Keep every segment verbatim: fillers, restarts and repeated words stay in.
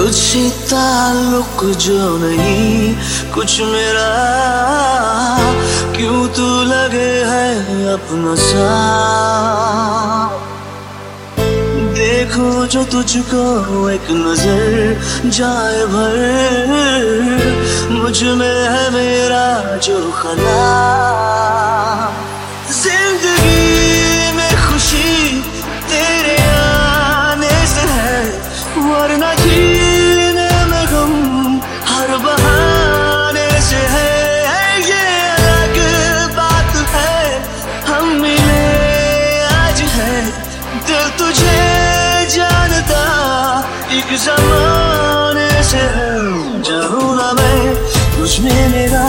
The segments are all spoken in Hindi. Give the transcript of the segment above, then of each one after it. तुझसे ताल्लुक जो नहीं कुछ मेरा, क्यों तू लगे है अपना सा। देखो जो तुझको एक नजर जाए भर, मुझ में है मेरा जो खला। जिंदगी में खुशी तेरे आने से है, वरना जीने में गम हर बहाने से है। ये अलग बात है हम मिले आज है, दिल तुझे जानता एक जमाने से है। जाऊँ ना मैं, तुझमें मेरा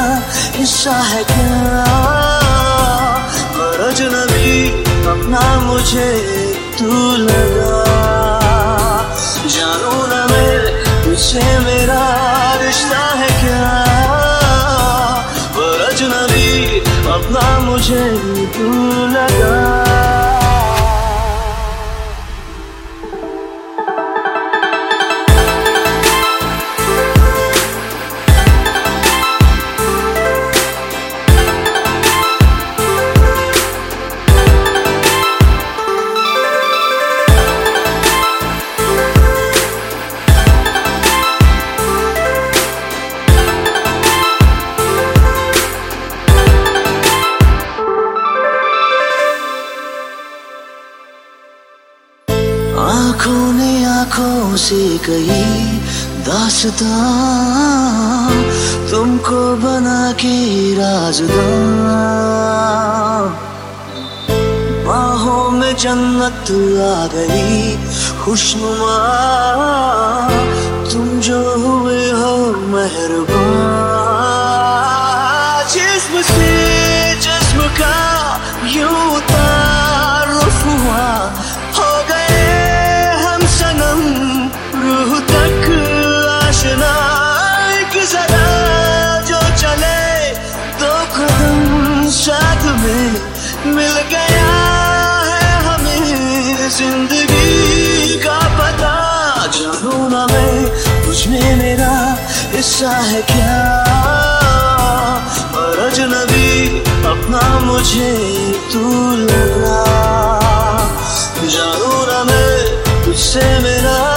हिस्सा है क्या अजनबी, अपना मुझे तू लगा। जानू ना मैं, तुझसे मेरा रिश्ता है क्या, पर अजनबी अपना मुझे तू लगा। आँखों ने आँखों से कही दास्तां, तुमको बना के राज़दां। बाहों में जन्नत आ गई खुशनुमा, तुम जो हुए हो मेहरबान। जिस्म से जिस्म का यूं तारुफ हुआ, रूह तक आशना। एक सदा जो चले दो कदम साथ में, मिल गया है हमें जिंदगी का पता। जानू ना मैं, तुझमें मेरा हिस्सा है क्या, और अजनबी अपना मुझे तू लगा। जानू ना मैं, तुझसे मेरा